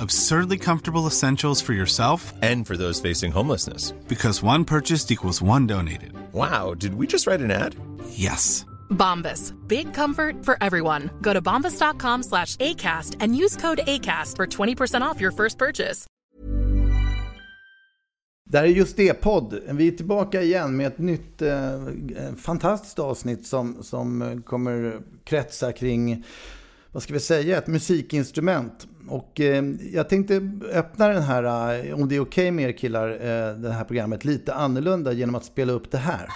Absurdly comfortable essentials for yourself and for those facing homelessness. Because one purchased equals one donated. Wow, did we just write an ad? Yes. Bombas. Big comfort for everyone. Go to bombas.com/ACAST and use code ACAST for 20% off your first purchase. Där är just det podd. Vi är tillbaka igen med ett nytt fantastiskt avsnitt som kommer kretsa kring, vad ska vi säga, ett musikinstrument. Och jag tänkte öppna den här, om det är okej med er killar, det här programmet lite annorlunda genom att spela upp det här.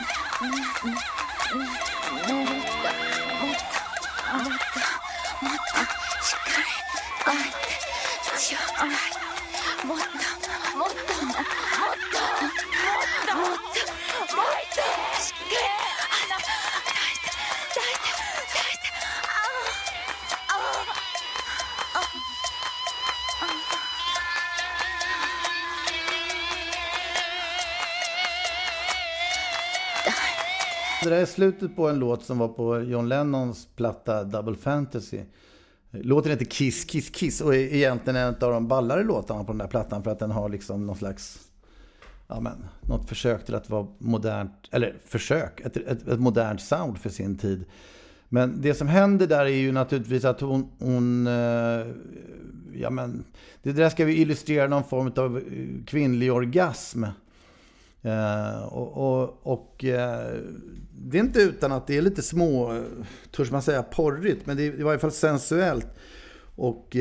Det där är slutet på en låt som var på John Lennons platta Double Fantasy. Låten heter Kiss, Kiss, Kiss och är egentligen en av de ballare låtarna på den där plattan för att den har liksom någon slags, ja men, något försök till att vara modernt, eller försök, ett modernt sound för sin tid. Men det som händer där är ju naturligtvis att hon ja men, det där ska vi illustrera någon form av kvinnlig orgasm. Det är inte utan att det är lite små, törs man säga, porrigt, men det är i varje fall sensuellt. Och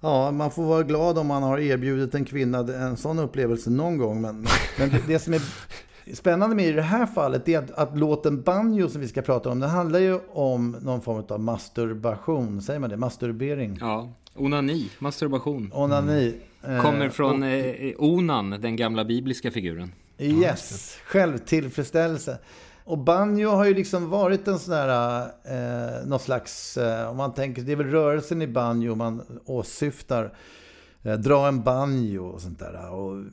ja, man får vara glad om man har erbjudit en kvinna en sån upplevelse någon gång. Men det som är spännande med i det här fallet är att låten Banjo som vi ska prata om, det handlar ju om någon form av masturbation, säger man det? Masturbering. Ja, onani, masturbation. Onani. Kommer från Onan, den gamla bibliska figuren. Yes, självtillfredsställelse. Och banjo har ju liksom varit en sån där någon slags, om man tänker, det är väl rörelsen i banjo man åsyftar, dra en banjo och sånt där. Och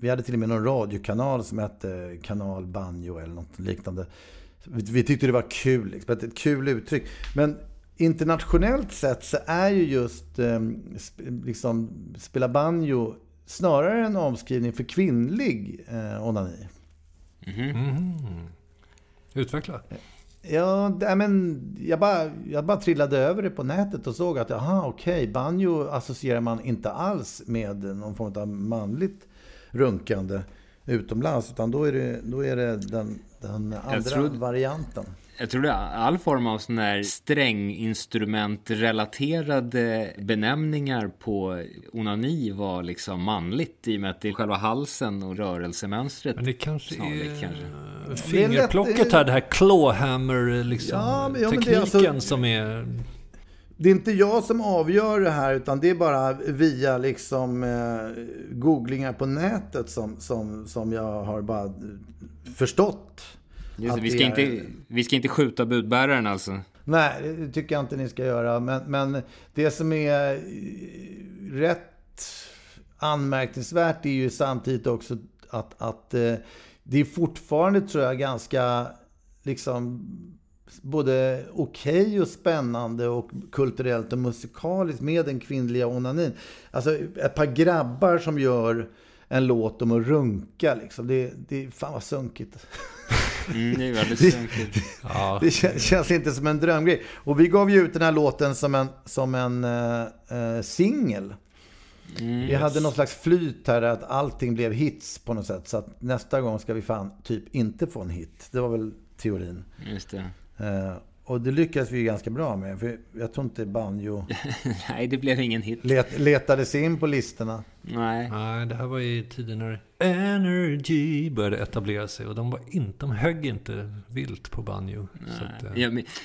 vi hade till och med någon radiokanal som hette Kanal Banjo eller något liknande. Vi tyckte det var kul, liksom, ett kul uttryck. Men internationellt sett så är ju just liksom spela banjo snarare en omskrivning för kvinnlig onani. Utveckla. Ja, men jag bara trillade över det på nätet och såg att banjo associerar man inte alls med någon form av manligt runkande utomlands, utan då är det den andra varianten. Jag tror det, all form av sån här stränginstrumentrelaterade benämningar på onani var liksom manligt i och med att det är själva halsen och rörelsemönstret. Men det kanske snarligt, är fingerplocket här, det här clawhammer liksom, tekniken är alltså, som är... Det är inte jag som avgör det här, utan det är bara via liksom googlingar på nätet som jag har bara förstått. Just, vi ska inte skjuta budbäraren alltså. Nej, det tycker jag inte ni ska göra. Men det som är rätt anmärkningsvärt är ju samtidigt också att det är fortfarande, tror jag, ganska liksom både okej och spännande och kulturellt och musikaliskt med den kvinnliga onanin. Alltså ett par grabbar som gör en låt om att runka liksom. Det är fan vad sunkigt. Det känns inte som en drömgrej. Och vi gav ju ut den här låten som en singel Mm, jag hade någon slags flyt här att allting blev hits på något sätt. Så att nästa gång ska vi fan typ inte få en hit. Det var väl teorin. Just det. Och det lyckades vi ju ganska bra med. För jag tror inte Banjo... Nej, det blev ingen hit. Letade sig in på listorna. Nej. Nej, det här var ju tiden när Energy började etablera sig. Och de högg inte vilt på Banjo. Så att,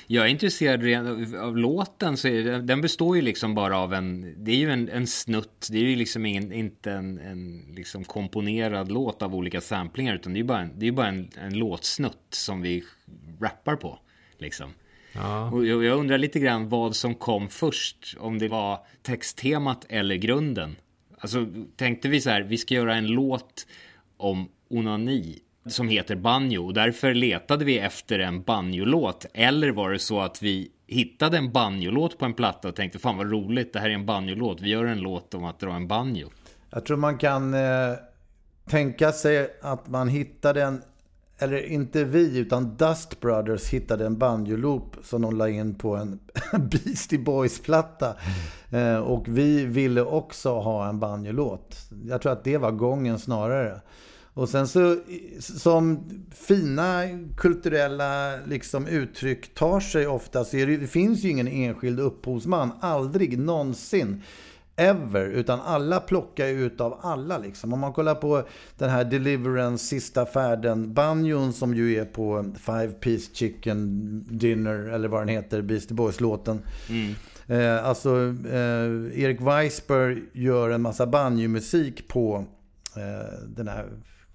jag är intresserad av låten. Så den består ju liksom bara av en... Det är ju en snutt. Det är ju liksom inte en liksom komponerad låt av olika samplingar. Utan det är ju bara en låtsnutt som vi rappar på. Liksom. Ja. Och jag undrar lite grann vad som kom först, om det var texttemat eller grunden. Alltså tänkte vi så här, vi ska göra en låt om onani som heter Banjo, och därför letade vi efter en banjolåt, eller var det så att vi hittade en banjolåt på en platta och tänkte fan vad roligt, det här är en banjolåt, vi gör en låt om att dra en banjo. Jag tror man kan tänka sig att man hittade en, eller inte vi, utan Dust Brothers hittade en banjoloop som de la in på en Beastie Boys-platta. Och vi ville också ha en banjolåt. Jag tror att det var gången snarare. Och sen så, som fina kulturella liksom uttryck tar sig ofta, så det finns ju ingen enskild upphovsman. Aldrig, någonsin. Ever, utan alla plockar ut av alla liksom. Om man kollar på den här Deliverance, sista färden, banjon som ju är på Five Piece Chicken Dinner eller vad den heter, Beastie Boys-låten. Mm. Erik Weisberg gör en massa banjomusik på den här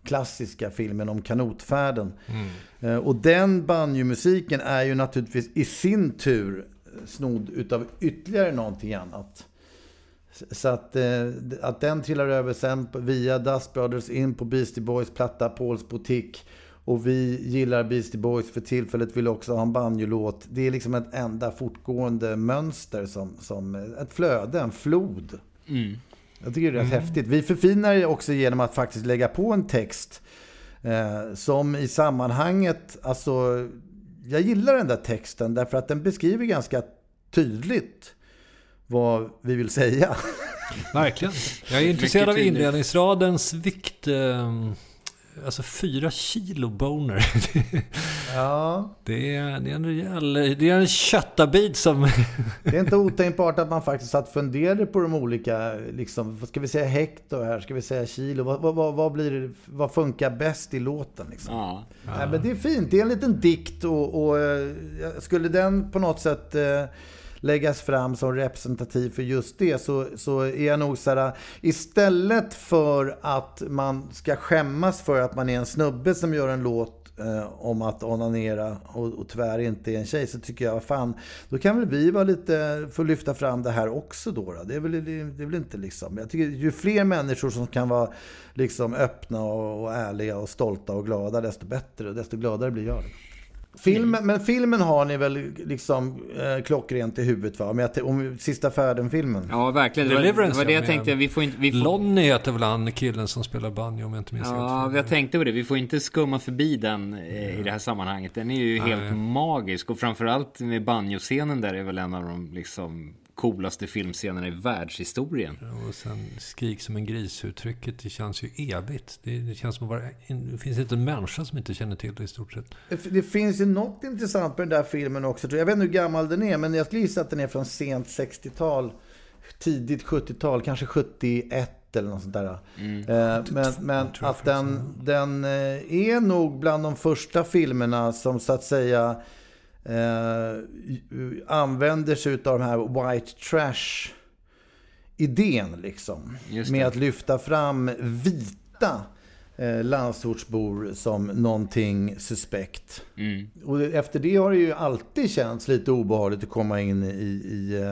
klassiska filmen om kanotfärden. Mm. Och den banjomusiken är ju naturligtvis i sin tur snodd utav ytterligare någonting annat. Så att den trillar över sen via Dust Brothers in på Beastie Boys platta Pauls butik, och vi gillar Beastie Boys för tillfället, vill också ha en banjolåt. Det är liksom ett enda fortgående mönster, som ett flöde, en flod. Mm. Jag tycker det är rätt häftigt. Vi förfinar det också genom att faktiskt lägga på en text som i sammanhanget, alltså jag gillar den där texten därför att den beskriver ganska tydligt vad vi vill säga. Verkligen. Jag är intresserad av inledningsradens vikt, alltså 4 kilo boner. Ja. Det är en köttabit som... Det är inte otänkbart att man faktiskt satt funderade på de olika, liksom, vad ska vi säga, hektar här, ska vi säga kilo, vad funkar bäst i låten liksom. Ja. Nej, men det är fint, det är en liten dikt, och skulle den på något sätt läggas fram som representativ för just det, så är jag nog såhär, istället för att man ska skämmas för att man är en snubbe som gör en låt om att onanera och tyvärr inte är en tjej, så tycker jag fan, då kan väl vi vara lite, för lyfta fram det här också då. Det är väl inte liksom, jag tycker ju fler människor som kan vara liksom öppna och ärliga och stolta och glada, desto bättre, desto gladare blir jag. Filmen har ni väl liksom klockrent i huvudet, va? Om sista färden-filmen. Ja, verkligen. Det var det jag tänkte. Vi får... Lonnie heter väl han, killen som spelar banjo, om jag inte minns helt. Ja, jag tänkte på det. Vi får inte skumma förbi den i det här sammanhanget. Den är ju helt magisk. Och framförallt med banjo-scenen där är väl en av de liksom coolaste filmscenerna i världshistorien. Och sen skrik som en gris-uttrycket, det känns ju evigt. Det känns som det finns inte en människa som inte känner till det i stort sett. Det finns ju något intressant på den där filmen också. Jag vet inte hur gammal den är, men jag skulle gissa att den är från sent 60-tal, tidigt 70-tal, kanske 71 eller något sånt där. Mm. Men att den är nog bland de första filmerna som så att säga använder sig av de här white trash idén liksom, med att lyfta fram vita landsortsbor som någonting suspekt. Mm. Och efter det har det ju alltid känts lite obehagligt att komma in i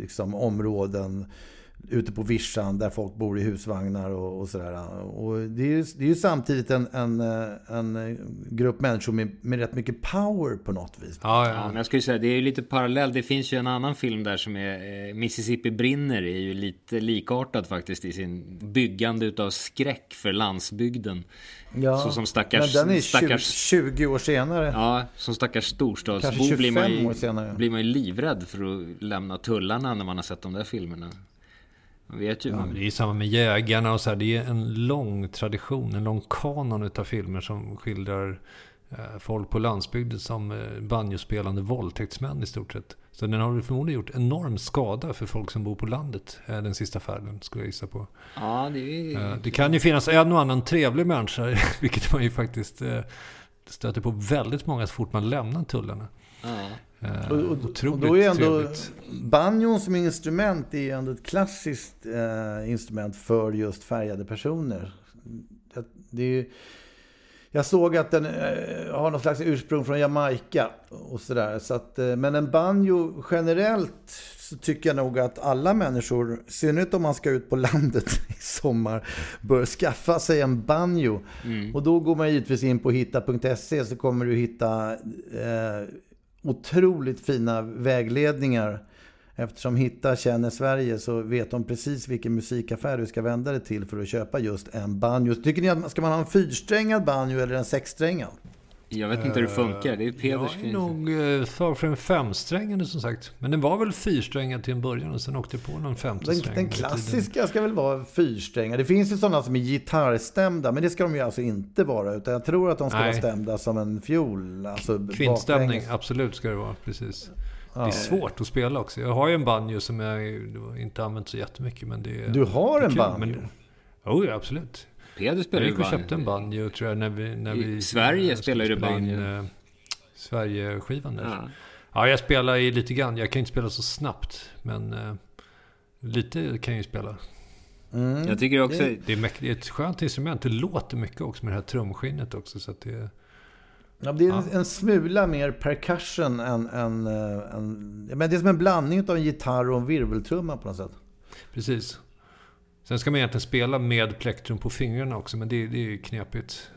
liksom områden ute på vischan där folk bor i husvagnar och sådär. Och det är ju samtidigt en grupp människor med rätt mycket power på något vis. Ja, men jag skulle säga, det är ju lite parallell. Det finns ju en annan film där som är Mississippi brinner, är ju lite likartad faktiskt i sin byggande utav skräck för landsbygden. Ja, så som stackars, men den är 20 år senare. Ja, som stackars storstadsbo blir man ju livrädd för att lämna tullarna när man har sett de där filmerna. Man vet ju. Ja, det är samma med Jägarna och så här. Det är en lång tradition, en lång kanon utav filmer som skildrar folk på landsbygden som banjospelande våldtäktsmän i stort sett. Så den har förmodligen gjort enorm skada för folk som bor på landet den sista färden, skulle jag gissa på. Ja, det kan ju finnas en och annan trevlig människa, vilket man ju faktiskt stöter på väldigt många så fort man lämnar tullarna. Ja. Och då är ändå trevligt. Banjon som instrument är ändå ett klassiskt instrument för just färgade personer. Det är ju, jag såg att den har någon slags ursprung från Jamaica och sådär. Så att, men en banjo generellt så tycker jag nog att alla människor, synnerhet om man ska ut på landet i sommar, bör skaffa sig en banjo. Mm. Och då går man givetvis in på hitta.se, så kommer du hitta otroligt fina vägledningar. Eftersom Hitta känner Sverige så vet de precis vilken musikaffär du ska vända dig till för att köpa just en banjo. Tycker ni att ska man ha en fyrsträngad banjo eller en sexsträngad? Jag vet inte hur det funkar. Det är Peders. Jag är nog för en femsträngande som sagt. Men den var väl fyrsträngad till en början och sen åkte på någon femtesträngad. Den klassiska ska väl vara fyrsträngad. Det finns ju sådana som är gitarrstämda, men det ska de ju alltså inte vara. Utan jag tror att de ska vara stämda som en fiol. Alltså kvinnstämning, absolut ska det vara, precis. Det är svårt att spela också. Jag har ju en banjo som jag inte använt så jättemycket, men det är. Du har en banjo? Jo, absolut. Peder spelar ju banjo. Jag köpte en banjo tror jag när vi i Sverige spelar du banjo. Sverige-skivan där. Ja. Ja, jag spelar ju lite grann. Jag kan inte spela så snabbt, men lite kan jag ju spela. Mm. Jag tycker också det är ett skönt instrument. Det låter mycket också med det här trumskinnet också, så att det. Ja, det är en smula mer percussion än men det är som en blandning av en gitarr och en virveltrumma på något sätt. Precis. Sen ska man egentligen spela med plektrum på fingrarna också, men det är ju knepigt.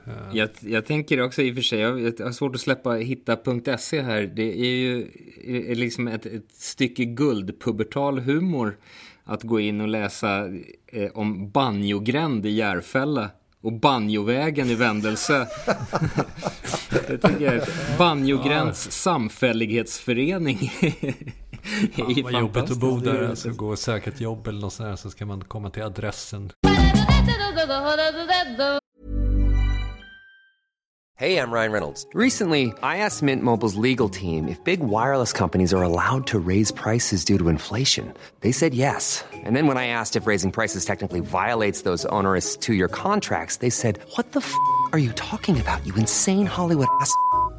Jag tänker också i och för sig, jag har svårt att släppa hitta.se här. Det är ju liksom ett stycke guldpubertal humor att gå in och läsa om banjogränd i Järfälla. Och banjovägen i Vändelse. Det tycker jag är Banjogräns samfällighetsförening. Fan, vad jobbigt att bo där. Alltså, gå och söka ett jobb eller något sådär, så ska man komma till adressen. Hey, I'm Ryan Reynolds. Recently, I asked Mint Mobile's legal team if big wireless companies are allowed to raise prices due to inflation. They said yes. And then when I asked if raising prices technically violates those onerous 2-year contracts, they said, what the f*** are you talking about, you insane Hollywood ass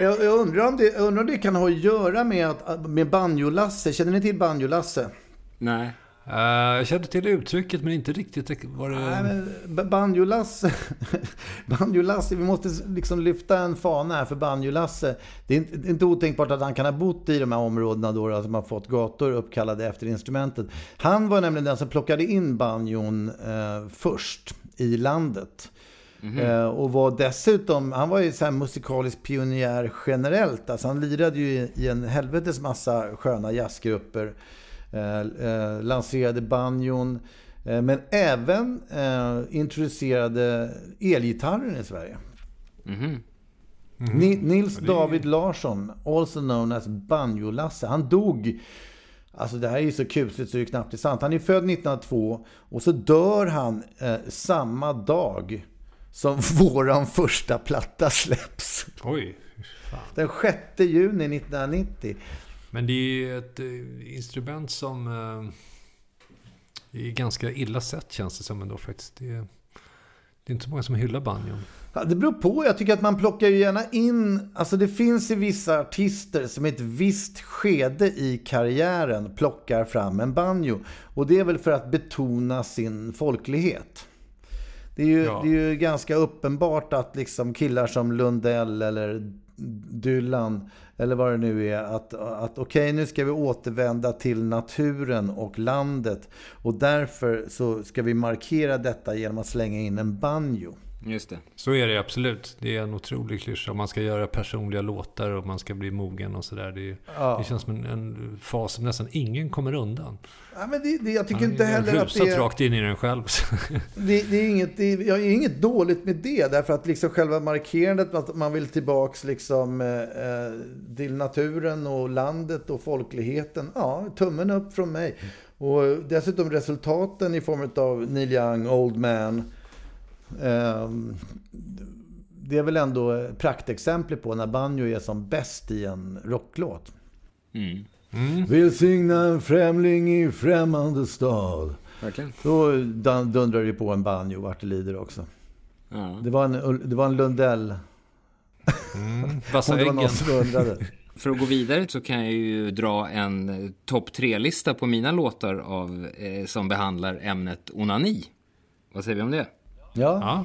Jag undrar om det kan ha att göra med Banjo Lasse. Känner ni till Banjo Lasse? Nej. Jag kände till uttrycket, men inte riktigt var det. Nej, Banjo Lasse. Banjo Lasse, vi måste liksom lyfta en fana här för Banjo Lasse. Det är inte otänkbart att han kan ha bott i de här områdena då, som har fått gator uppkallade efter instrumentet. Han var nämligen den som plockade in banjon först i landet. Mm-hmm. Och var dessutom, han var ju så här musikalisk pionjär generellt, alltså han lirade ju i en helvetes massa sköna jazzgrupper, lanserade banjon, men även introducerade elgitarren i Sverige. Mm-hmm. Mm-hmm. Nils David Larsson, also known as Banjo Lasse, han dog Alltså det här är ju så kusligt så det är knappt är sant. Han är född 1902 och så dör han samma dag som våran första platta släpps. Oj, fan. Den 6 juni 1990. Men det är ju ett instrument som är ganska illa sett känns det som ändå faktiskt. Det är inte så många som hyllar banjon. Ja, det beror på. Jag tycker att man plockar ju gärna in... Alltså det finns ju vissa artister som i ett visst skede i karriären plockar fram en banjo. Och det är väl för att betona sin folklighet. Det är ju ganska uppenbart att liksom killar som Lundell eller Dullan eller vad det nu är att okej, nu ska vi återvända till naturen och landet och därför så ska vi markera detta genom att slänga in en banjo. Just det. Så är det absolut. Det är en otrolig klyscha. Man ska göra personliga låtar och man ska bli mogen och sådär. Det känns som en fas som nästan ingen kommer undan. Ja, men jag tycker inte heller att det är... rakt in i den själv. Det är inget dåligt med det. Därför att liksom själva markerandet att man vill tillbaks liksom, till naturen och landet och folkligheten. Ja, tummen upp från mig. Och dessutom resultaten i form av Neil Young, Old Man... Det är väl ändå praktexempel på när banjo är som bäst i en rocklåt. Vill signa en främling i främmande stad. Verkligen. Då dundrar det på en banjo vart det lider också. Ja. Det var en Lundell. Vassa äggen. För att gå vidare så kan jag ju dra en topp 3-lista på mina låtar av, som behandlar ämnet onani. Vad säger vi om det? Ja,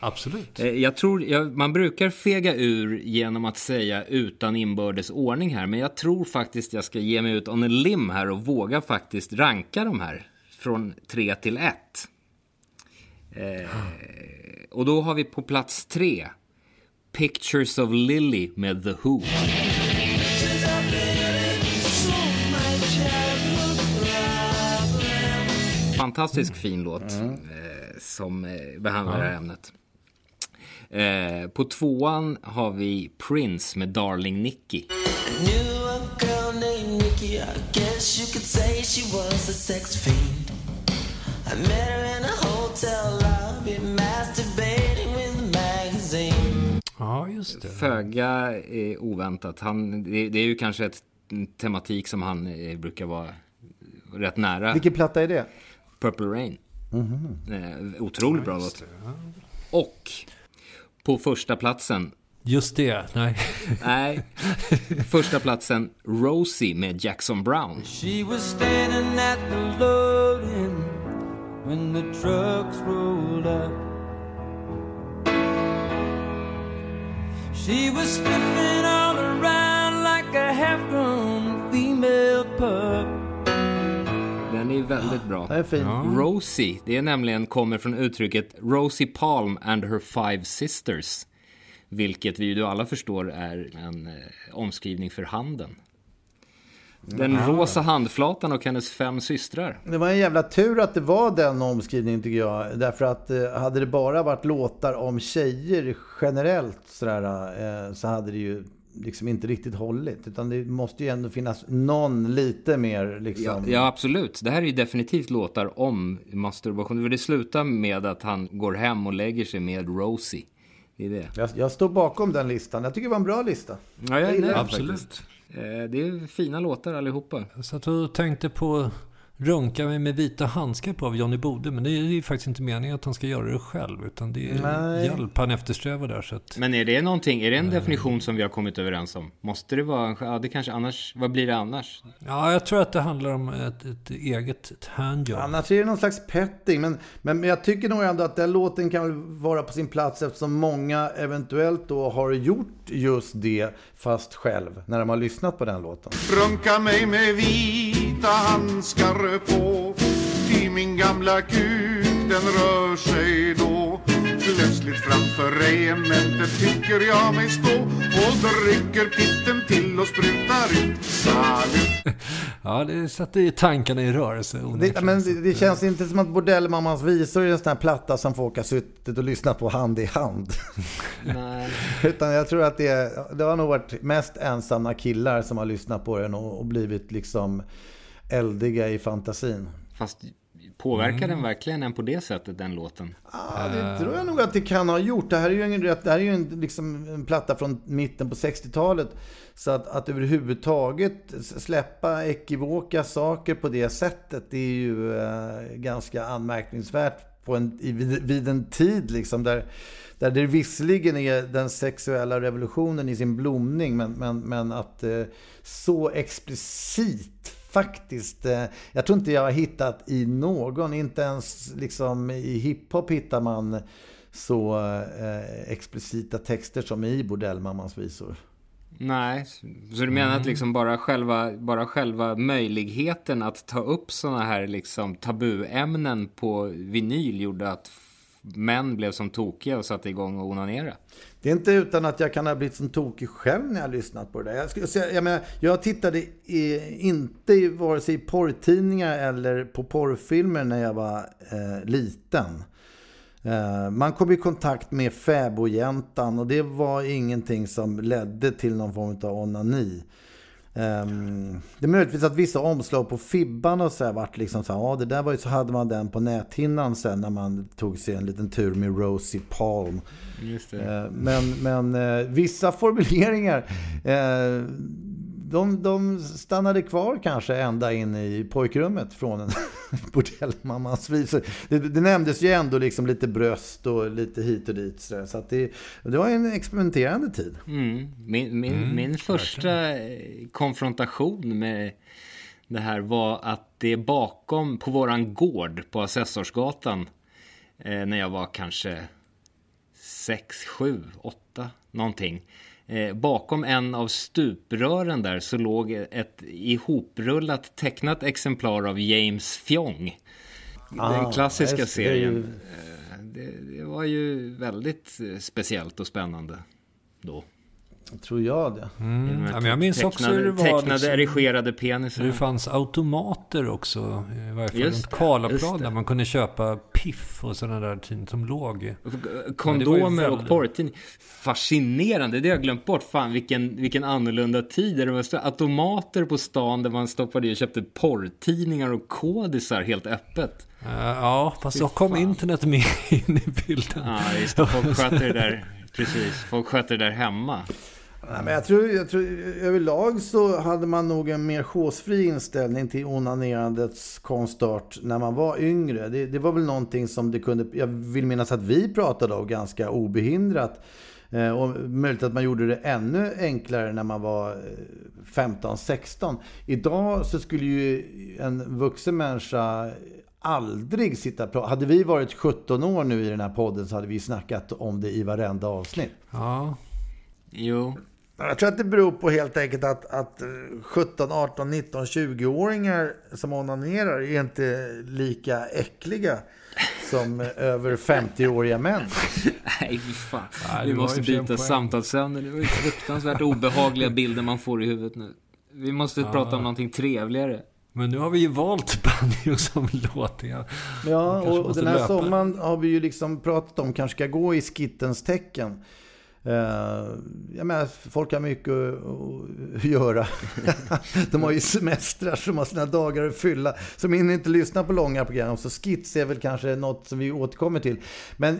absolut. Jag tror, man brukar fega ur genom att säga utan inbördes ordning här. Men jag tror faktiskt jag ska ge mig ut on a limb här och våga faktiskt ranka de här från 3 till 1. Och då har vi på plats 3 Pictures of Lily med The Who. Fantastisk fin låt. Som behandlar det här ämnet. På 2:an har vi Prince med Darling Nikki. Ja, just det. Föga oväntat. Det är ju kanske en tematik som han brukar vara rätt nära. Vilken platta är det? Purple Rain. Otroligt bra låt. Och på första platsen just det, nej första platsen Rosie med Jackson Brown. She was standing at the loading when the trucks rolled up. She was sniffing all around like a half-grown female pup. Den är väldigt bra. Det är fint. Ja. Rosie, det är nämligen kommer från uttrycket Rosie Palm and her 5 sisters. Vilket vi ju alla förstår är en omskrivning för handen. Den rosa handflatan och hennes 5 systrar. Det var en jävla tur att det var den omskrivningen tycker jag. Därför att hade det bara varit låtar om tjejer generellt sådär, så hade det ju... liksom inte riktigt hålligt, utan det måste ju ändå finnas någon lite mer liksom... ja, absolut. Det här är ju definitivt låtar om masturbation. Det slutar med att han går hem och lägger sig med Rosie. Det är det. Jag står bakom den listan. Jag tycker det var en bra lista. Ja, nej, absolut. Det är fina låtar allihopa. Så att du tänkte på runka mig med vita handskar på av Johnny Bode, men det är ju faktiskt inte meningen att han ska göra det själv, utan det är hjälp han eftersträvar där. Så att... Men är det någonting, är det en definition som vi har kommit överens om? Måste det vara, det kanske annars, vad blir det annars? Ja, jag tror att det handlar om ett eget handjobb. Annars är det någon slags petting, men jag tycker nog ändå att den låten kan vara på sin plats eftersom många eventuellt då har gjort just det fast själv, när de har lyssnat på den låten. Runka mig med vita handskar på, i min gamla kuk den rör sig då. Plötsligt framför regementet tycker jag mig stå och rycker pitten till och sprutar ut salut. Ja, det satte ju tankarna i rörelse. Men det känns inte som att bordellmammans visor är en sån här platta som folk har suttit och lyssnat på hand i hand. Nej. Utan jag tror att det har nog varit mest ensamma killar som har lyssnat på den och blivit liksom eldiga i fantasin. Fast påverkar den verkligen en på det sättet, den låten? Det tror jag nog att det kan ha gjort. Det här är ju en platta från mitten på 60-talet. Så att överhuvudtaget släppa ekivoka saker på det sättet, det är ju ganska anmärkningsvärt vid en tid liksom, där det visserligen är den sexuella revolutionen i sin blomning, men att så explicit faktiskt, jag tror inte jag har hittat i någon, inte ens liksom i hiphop hittar man så explicita texter som i Bordellmammans visor. Nej, så du menar att liksom bara själva möjligheten att ta upp såna här liksom tabuämnen på vinyl gjorde att män blev som tokiga och satte igång och onanerade. Det är inte utan att jag kan ha blivit som tokig själv när jag har lyssnat på det där. Jag tittade inte vare sig i porrtidningar eller på porrfilmer när jag var liten. Man kom i kontakt med Fäbojentan och det var ingenting som ledde till någon form av onani. Det är möjligtvis att vissa omslag på fibban och så här vart liksom så här, det där var ju så hade man den på näthinnan sen när man tog sig en liten tur med Rosie Palm. Just det. Men vissa formuleringar de stannade kvar kanske ända in i pojkrummet från en bordellmammans visor. Det nämndes ju ändå liksom lite bröst och lite hit och dit. Så att det var en experimenterande tid. Mm. Min första konfrontation med det här var att det bakom på våran gård på Assessorsgatan när jag var kanske 6, 7, 8 någonting. Bakom en av stuprören där så låg ett ihoprullat tecknat exemplar av James Fjong. Den klassiska serien. Det var ju väldigt speciellt och spännande då. Tror jag det. Mm. Ja, men jag minns också hur det var tecknade, liksom, erigerade peniser. Det fanns automater också i varje fall runt Karlaplan där man kunde köpa piff och sådana där ting som låg. Kondomer och porrtidning. Fascinerande, det har jag glömt bort. Fan, vilken annorlunda tid. Det var automater på stan där man stoppade i och köpte porrtidningar och kodisar helt öppet. Ja, fast så kom internet med in i bilden. Ja, just det. Folk sköter det där. Precis, folk sköter det där hemma. Nej, men jag tror överlag så hade man nog en mer chosfri inställning till onanerandets konstart när man var yngre. Det var väl någonting som det kunde, jag vill minnas att vi pratade om ganska obehindrat. Och möjligt att man gjorde det ännu enklare när man var 15-16. Idag så skulle ju en vuxen människa aldrig sitta på. Hade vi varit 17 år nu i den här podden så hade vi snackat om det i varenda avsnitt. Ja. Jo. Jag tror att det beror på helt enkelt att 17, 18, 19, 20-åringar som onanerar är inte lika äckliga som över 50-åriga män. Nej, fan. Vi måste byta samtalsämne. Det var ju fruktansvärt obehagliga bilder man får i huvudet nu. Vi måste prata om någonting trevligare. Men nu har vi ju valt Banjo som låt. Ja, och den här sommaren har vi ju liksom pratat om kanske ska gå i skittens tecken. Jag menar, folk har mycket att göra. De har ju semestrar som har sina dagar att fylla. Som hinner inte lyssna på långa program. Så skits är väl kanske något som vi återkommer till. Men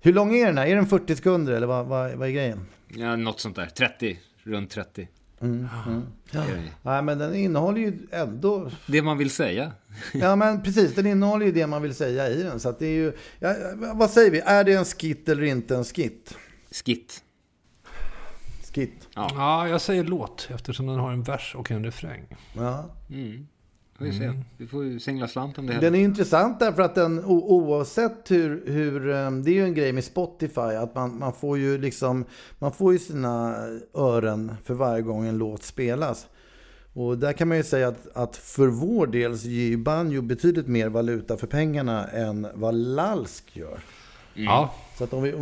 hur lång är den här? Är den 40 sekunder eller vad är grejen? Ja, något sånt där. 30, runt 30. Mm. Ja. Nej, men den innehåller ju ändå det man vill säga. Ja, men precis, den innehåller ju det man vill säga i den. Så att det är ju, vad säger vi? Är det en skit eller inte en skit? Skit. Ja, jag säger låt eftersom den har en vers och en refräng. Ja. Vi får ju singla slant om det här. Den är intressant därför att den oavsett hur det är ju en grej med Spotify att man får ju liksom man får ju sina öron för varje gång en låt spelas. Och där kan man ju säga att för vår del så ger Banjo betydligt mer valuta för pengarna än vad Lalsk gör. Ja. Så att om vi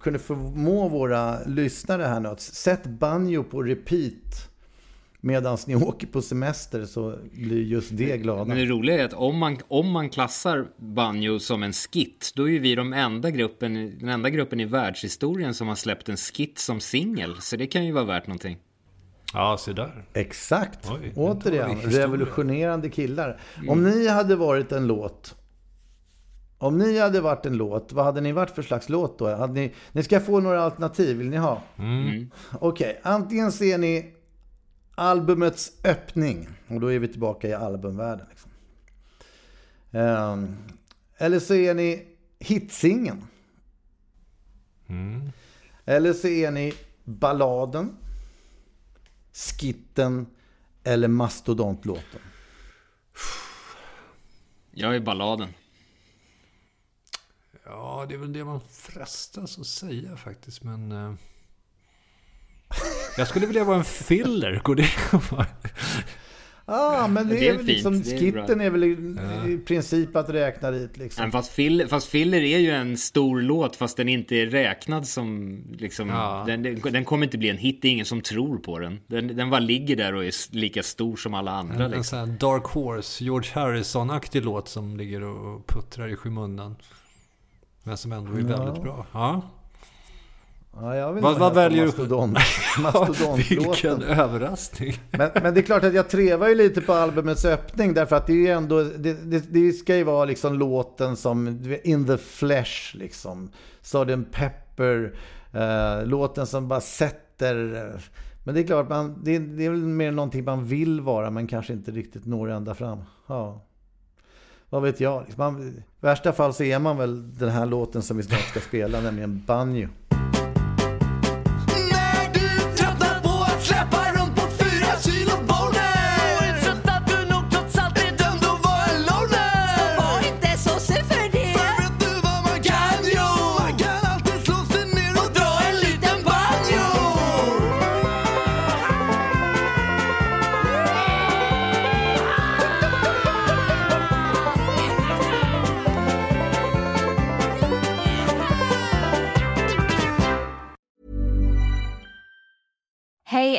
kunde förmå våra lyssnare här nu att sätt Banjo på repeat medan ni åker på semester så blir just det glada. Men det roliga är att om man klassar Banjo som en skit, då är ju vi den enda gruppen i världshistorien som har släppt en skit som singel. Så det kan ju vara värt någonting. Ja, så där. Exakt. Oj, återigen, revolutionerande killar. Mm. Om ni hade varit en låt, vad hade ni varit för slags låt då? Hade ni ska få några alternativ, vill ni ha? Mm. Okej, antingen ser ni albumets öppning, och då är vi tillbaka i albumvärlden. Liksom. Eller så är ni hitsingen. Mm. Eller så är ni balladen, skitten eller mastodontlåten. Jag är balladen. Ja, det är väl det man frestas att säga faktiskt, men jag skulle vilja vara en filler. Ja, men det är väl liksom, skitten är väl i princip att räkna dit liksom. Fast filler är ju en stor låt, fast den inte är räknad som liksom, den kommer inte bli en hit, det är ingen som tror på den. Den bara ligger där och är lika stor som alla andra. En sån här Dark Horse, George Harrison-aktig låt som ligger och puttrar i skymundan, men som ändå är väldigt bra. Ja. Ja, jag vad väljer Mastodon? Vilken överraskning. Men det är klart att jag trevar ju lite på albumets öppning, därför att det är ju ändå det ska ju vara liksom låten som in the flesh liksom. Sodden Pepper, låten som bara sätter. Men det är klart det är väl mer någonting man vill vara, men kanske inte riktigt når ända fram. Ja. Vad vet jag? I värsta fall så är man väl den här låten som vi snart ska spela, nämligen Banjo. Hey,